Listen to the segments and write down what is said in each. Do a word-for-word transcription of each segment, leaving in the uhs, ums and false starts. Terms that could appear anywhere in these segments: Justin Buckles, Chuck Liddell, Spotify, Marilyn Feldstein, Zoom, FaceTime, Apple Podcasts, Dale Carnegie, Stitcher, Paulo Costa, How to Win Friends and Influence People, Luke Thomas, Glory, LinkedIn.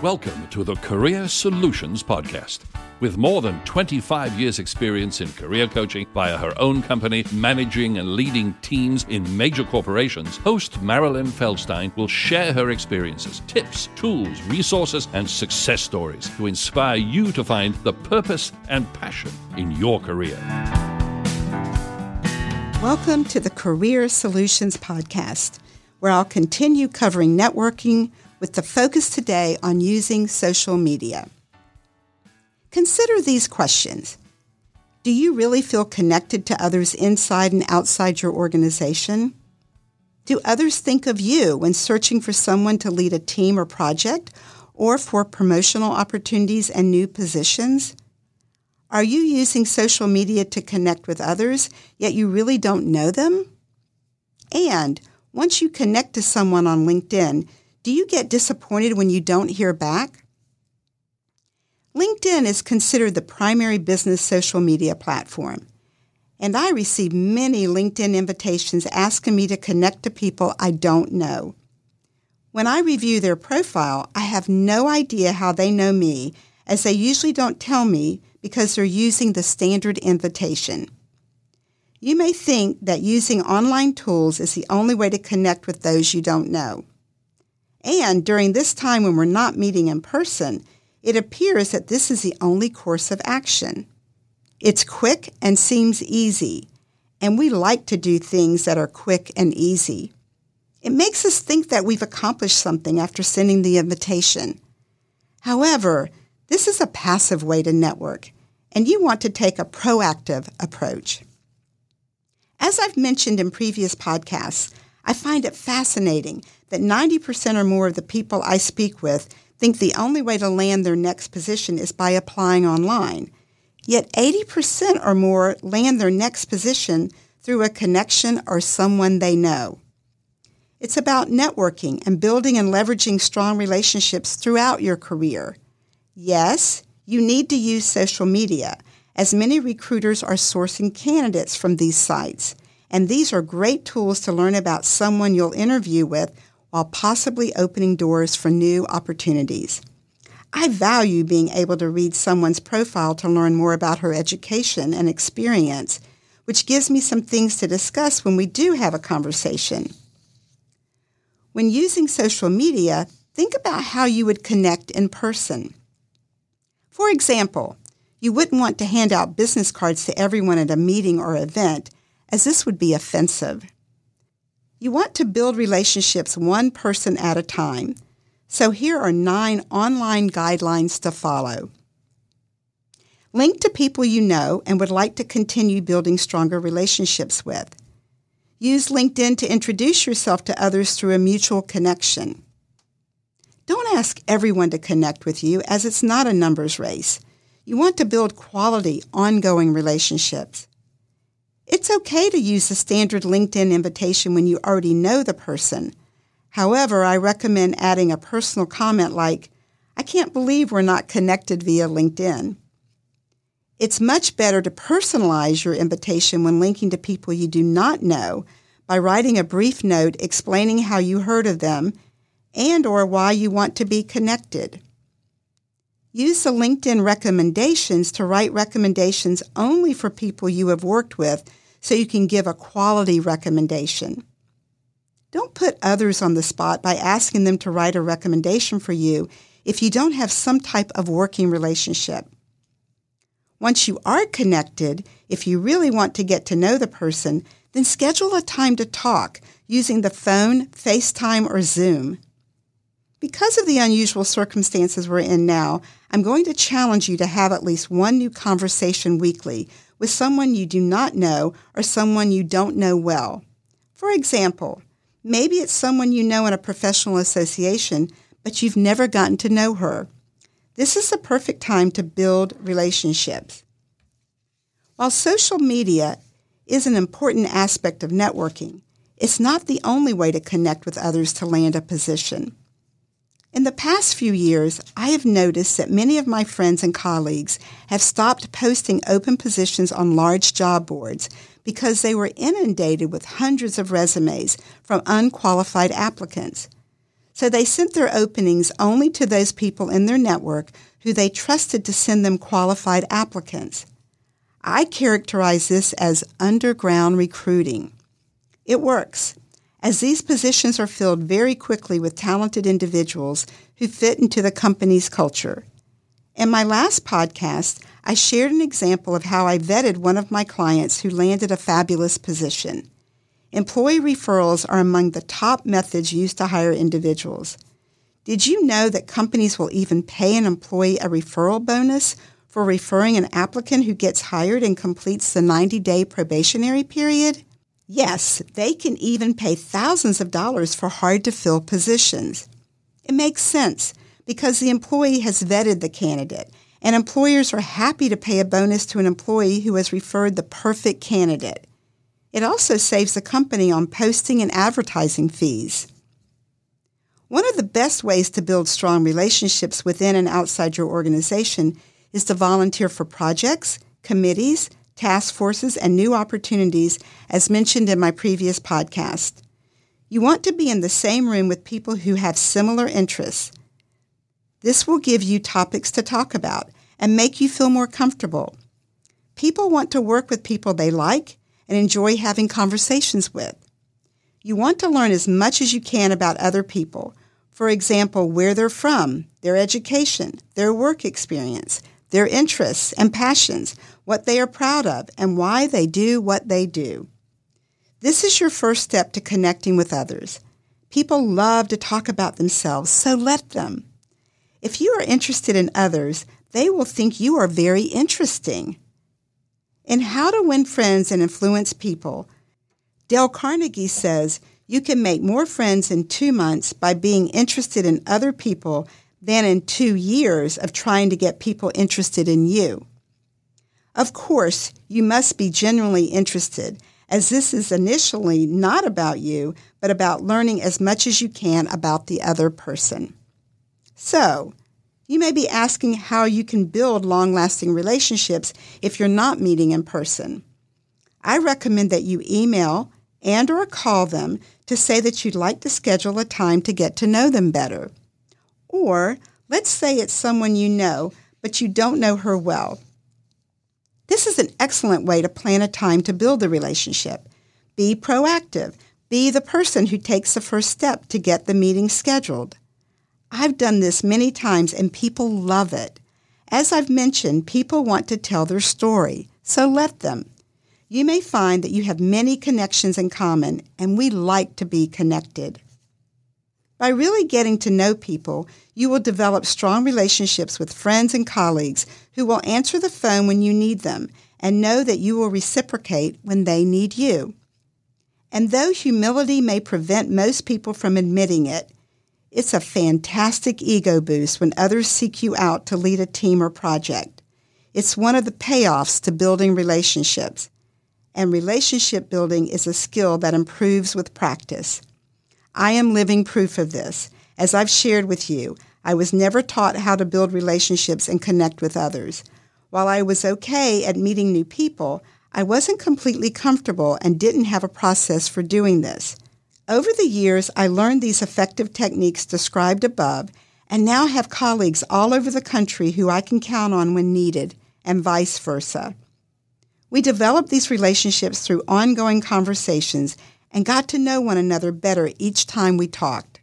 Welcome to the Career Solutions Podcast. With more than twenty-five years' experience in career coaching via her own company, managing and leading teams in major corporations, host Marilyn Feldstein will share her experiences, tips, tools, resources, and success stories to inspire you to find the purpose and passion in your career. Welcome to the Career Solutions Podcast, where I'll continue covering networking, with the focus today on using social media. Consider these questions. Do you really feel connected to others inside and outside your organization? Do others think of you when searching for someone to lead a team or project, or for promotional opportunities and new positions? Are you using social media to connect with others, yet you really don't know them? And once you connect to someone on LinkedIn, do you get disappointed when you don't hear back? LinkedIn is considered the primary business social media platform, and I receive many LinkedIn invitations asking me to connect to people I don't know. When I review their profile, I have no idea how they know me, as they usually don't tell me because they're using the standard invitation. You may think that using online tools is the only way to connect with those you don't know. And during this time when we're not meeting in person, it appears that this is the only course of action. It's quick and seems easy, and we like to do things that are quick and easy. It makes us think that we've accomplished something after sending the invitation. However, this is a passive way to network, and you want to take a proactive approach. As I've mentioned in previous podcasts, I find it fascinating that ninety percent or more of the people I speak with think the only way to land their next position is by applying online. Yet eighty percent or more land their next position through a connection or someone they know. It's about networking and building and leveraging strong relationships throughout your career. Yes, you need to use social media, as many recruiters are sourcing candidates from these sites. And these are great tools to learn about someone you'll interview with while possibly opening doors for new opportunities. I value being able to read someone's profile to learn more about her education and experience, which gives me some things to discuss when we do have a conversation. When using social media, think about how you would connect in person. For example, you wouldn't want to hand out business cards to everyone at a meeting or event, as this would be offensive. You want to build relationships one person at a time. So here are nine online guidelines to follow. Link to people you know and would like to continue building stronger relationships with. Use LinkedIn to introduce yourself to others through a mutual connection. Don't ask everyone to connect with you, as it's not a numbers race. You want to build quality, ongoing relationships. It's okay to use the standard LinkedIn invitation when you already know the person. However, I recommend adding a personal comment like, "I can't believe we're not connected via LinkedIn." It's much better to personalize your invitation when linking to people you do not know by writing a brief note explaining how you heard of them and or why you want to be connected. Use the LinkedIn recommendations to write recommendations only for people you have worked with, so you can give a quality recommendation. Don't put others on the spot by asking them to write a recommendation for you if you don't have some type of working relationship. Once you are connected, if you really want to get to know the person, then schedule a time to talk using the phone, FaceTime, or Zoom. Because of the unusual circumstances we're in now, I'm going to challenge you to have at least one new conversation weekly with someone you do not know or someone you don't know well. For example, maybe it's someone you know in a professional association, but you've never gotten to know her. This is the perfect time to build relationships. While social media is an important aspect of networking, it's not the only way to connect with others to land a position. In the past few years, I have noticed that many of my friends and colleagues have stopped posting open positions on large job boards because they were inundated with hundreds of resumes from unqualified applicants. So they sent their openings only to those people in their network who they trusted to send them qualified applicants. I characterize this as underground recruiting. It works, as these positions are filled very quickly with talented individuals who fit into the company's culture. In my last podcast, I shared an example of how I vetted one of my clients who landed a fabulous position. Employee referrals are among the top methods used to hire individuals. Did you know that companies will even pay an employee a referral bonus for referring an applicant who gets hired and completes the ninety-day probationary period? Yes, they can even pay thousands of dollars for hard-to-fill positions. It makes sense because the employee has vetted the candidate, and employers are happy to pay a bonus to an employee who has referred the perfect candidate. It also saves the company on posting and advertising fees. One of the best ways to build strong relationships within and outside your organization is to volunteer for projects, committees, task forces, and new opportunities, as mentioned in my previous podcast. You want to be in the same room with people who have similar interests. This will give you topics to talk about and make you feel more comfortable. People want to work with people they like and enjoy having conversations with. You want to learn as much as you can about other people. For example, where they're from, their education, their work experience, their interests and passions, what they are proud of, and why they do what they do. This is your first step to connecting with others. People love to talk about themselves, so let them. If you are interested in others, they will think you are very interesting. In How to Win Friends and Influence People, Dale Carnegie says, you can make more friends in two months by being interested in other people than in two years of trying to get people interested in you. Of course, you must be genuinely interested, as this is initially not about you, but about learning as much as you can about the other person. So, you may be asking how you can build long-lasting relationships if you're not meeting in person. I recommend that you email and or call them to say that you'd like to schedule a time to get to know them better. Or let's say it's someone you know, but you don't know her well. This is an excellent way to plan a time to build the relationship. Be proactive. Be the person who takes the first step to get the meeting scheduled. I've done this many times and people love it. As I've mentioned, people want to tell their story, so let them. You may find that you have many connections in common, and we like to be connected. By really getting to know people, you will develop strong relationships with friends and colleagues who will answer the phone when you need them and know that you will reciprocate when they need you. And though humility may prevent most people from admitting it, it's a fantastic ego boost when others seek you out to lead a team or project. It's one of the payoffs to building relationships. And relationship building is a skill that improves with practice. I am living proof of this. As I've shared with you, I was never taught how to build relationships and connect with others. While I was okay at meeting new people, I wasn't completely comfortable and didn't have a process for doing this. Over the years, I learned these effective techniques described above and now have colleagues all over the country who I can count on when needed, and vice versa. We developed these relationships through ongoing conversations and got to know one another better each time we talked.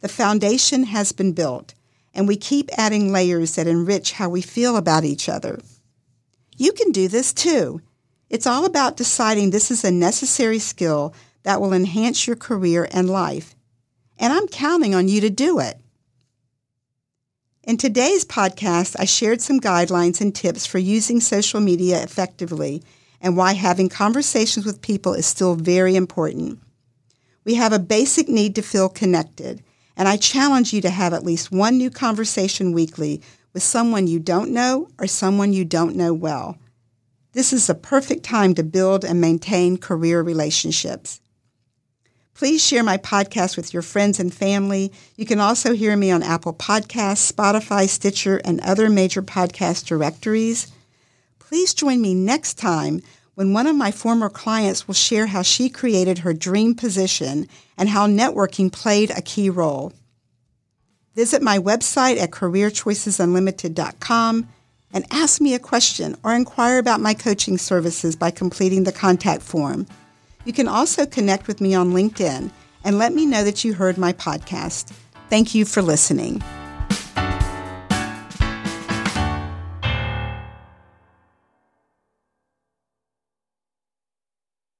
The foundation has been built, and we keep adding layers that enrich how we feel about each other. You can do this too. It's all about deciding this is a necessary skill that will enhance your career and life, and I'm counting on you to do it. In today's podcast, I shared some guidelines and tips for using social media effectively and why having conversations with people is still very important. We have a basic need to feel connected, and I challenge you to have at least one new conversation weekly with someone you don't know or someone you don't know well. This is the perfect time to build and maintain career relationships. Please share my podcast with your friends and family. You can also hear me on Apple Podcasts, Spotify, Stitcher, and other major podcast directories. Please join me next time when one of my former clients will share how she created her dream position and how networking played a key role. Visit my website at career choices unlimited dot com and ask me a question or inquire about my coaching services by completing the contact form. You can also connect with me on LinkedIn and let me know that you heard my podcast. Thank you for listening.